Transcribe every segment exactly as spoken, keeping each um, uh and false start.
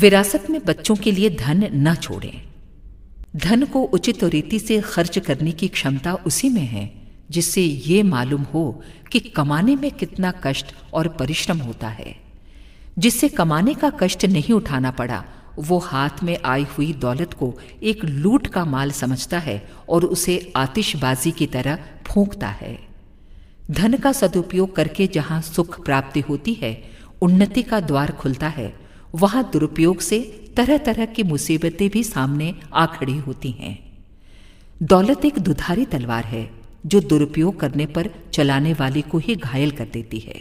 विरासत में बच्चों के लिए धन न छोड़ें। धन को उचित रीति से खर्च करने की क्षमता उसी में है जिससे ये मालूम हो कि कमाने में कितना कष्ट और परिश्रम होता है। जिससे कमाने का कष्ट नहीं उठाना पड़ा वो हाथ में आई हुई दौलत को एक लूट का माल समझता है और उसे आतिशबाजी की तरह फूंकता है। धन का सदुपयोग करके जहाँ सुख प्राप्ति होती है, उन्नति का द्वार खुलता है, वहाँ दुरुपयोग से तरह तरह की मुसीबतें भी सामने आ खड़ी होती हैं। दौलत एक दुधारी तलवार है जो दुरुपयोग करने पर चलाने वाले को ही घायल कर देती है।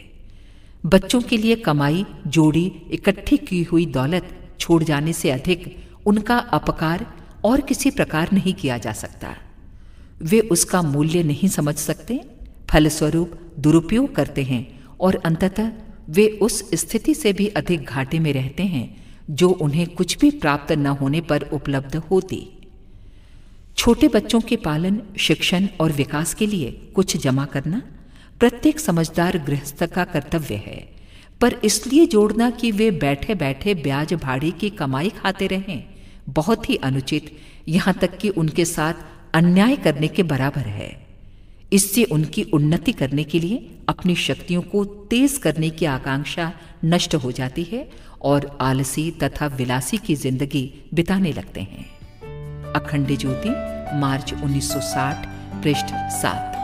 बच्चों के लिए कमाई जोड़ी इकट्ठी की हुई दौलत छोड़ जाने से अधिक उनका अपकार और किसी प्रकार नहीं किया जा सकता। वे उसका मूल्य नहीं समझ सकते, फलस्वरूप दुरुपयोग करते हैं और अंततः वे उस स्थिति से भी अधिक घाटे में रहते हैं जो उन्हें कुछ भी प्राप्त न होने पर उपलब्ध होती। छोटे बच्चों के पालन, शिक्षण और विकास के लिए कुछ जमा करना प्रत्येक समझदार गृहस्थ का कर्तव्य है, पर इसलिए जोड़ना कि वे बैठे बैठे ब्याज भाड़े की कमाई खाते रहें बहुत ही अनुचित, यहाँ तक कि उनके साथ अन्याय करने के बराबर है। इससे उनकी उन्नति करने के लिए अपनी शक्तियों को तेज करने की आकांक्षा नष्ट हो जाती है और आलसी तथा विलासी की जिंदगी बिताने लगते हैं। अखंड ज्योति, मार्च उन्नीस सौ साठ, पृष्ठ सात।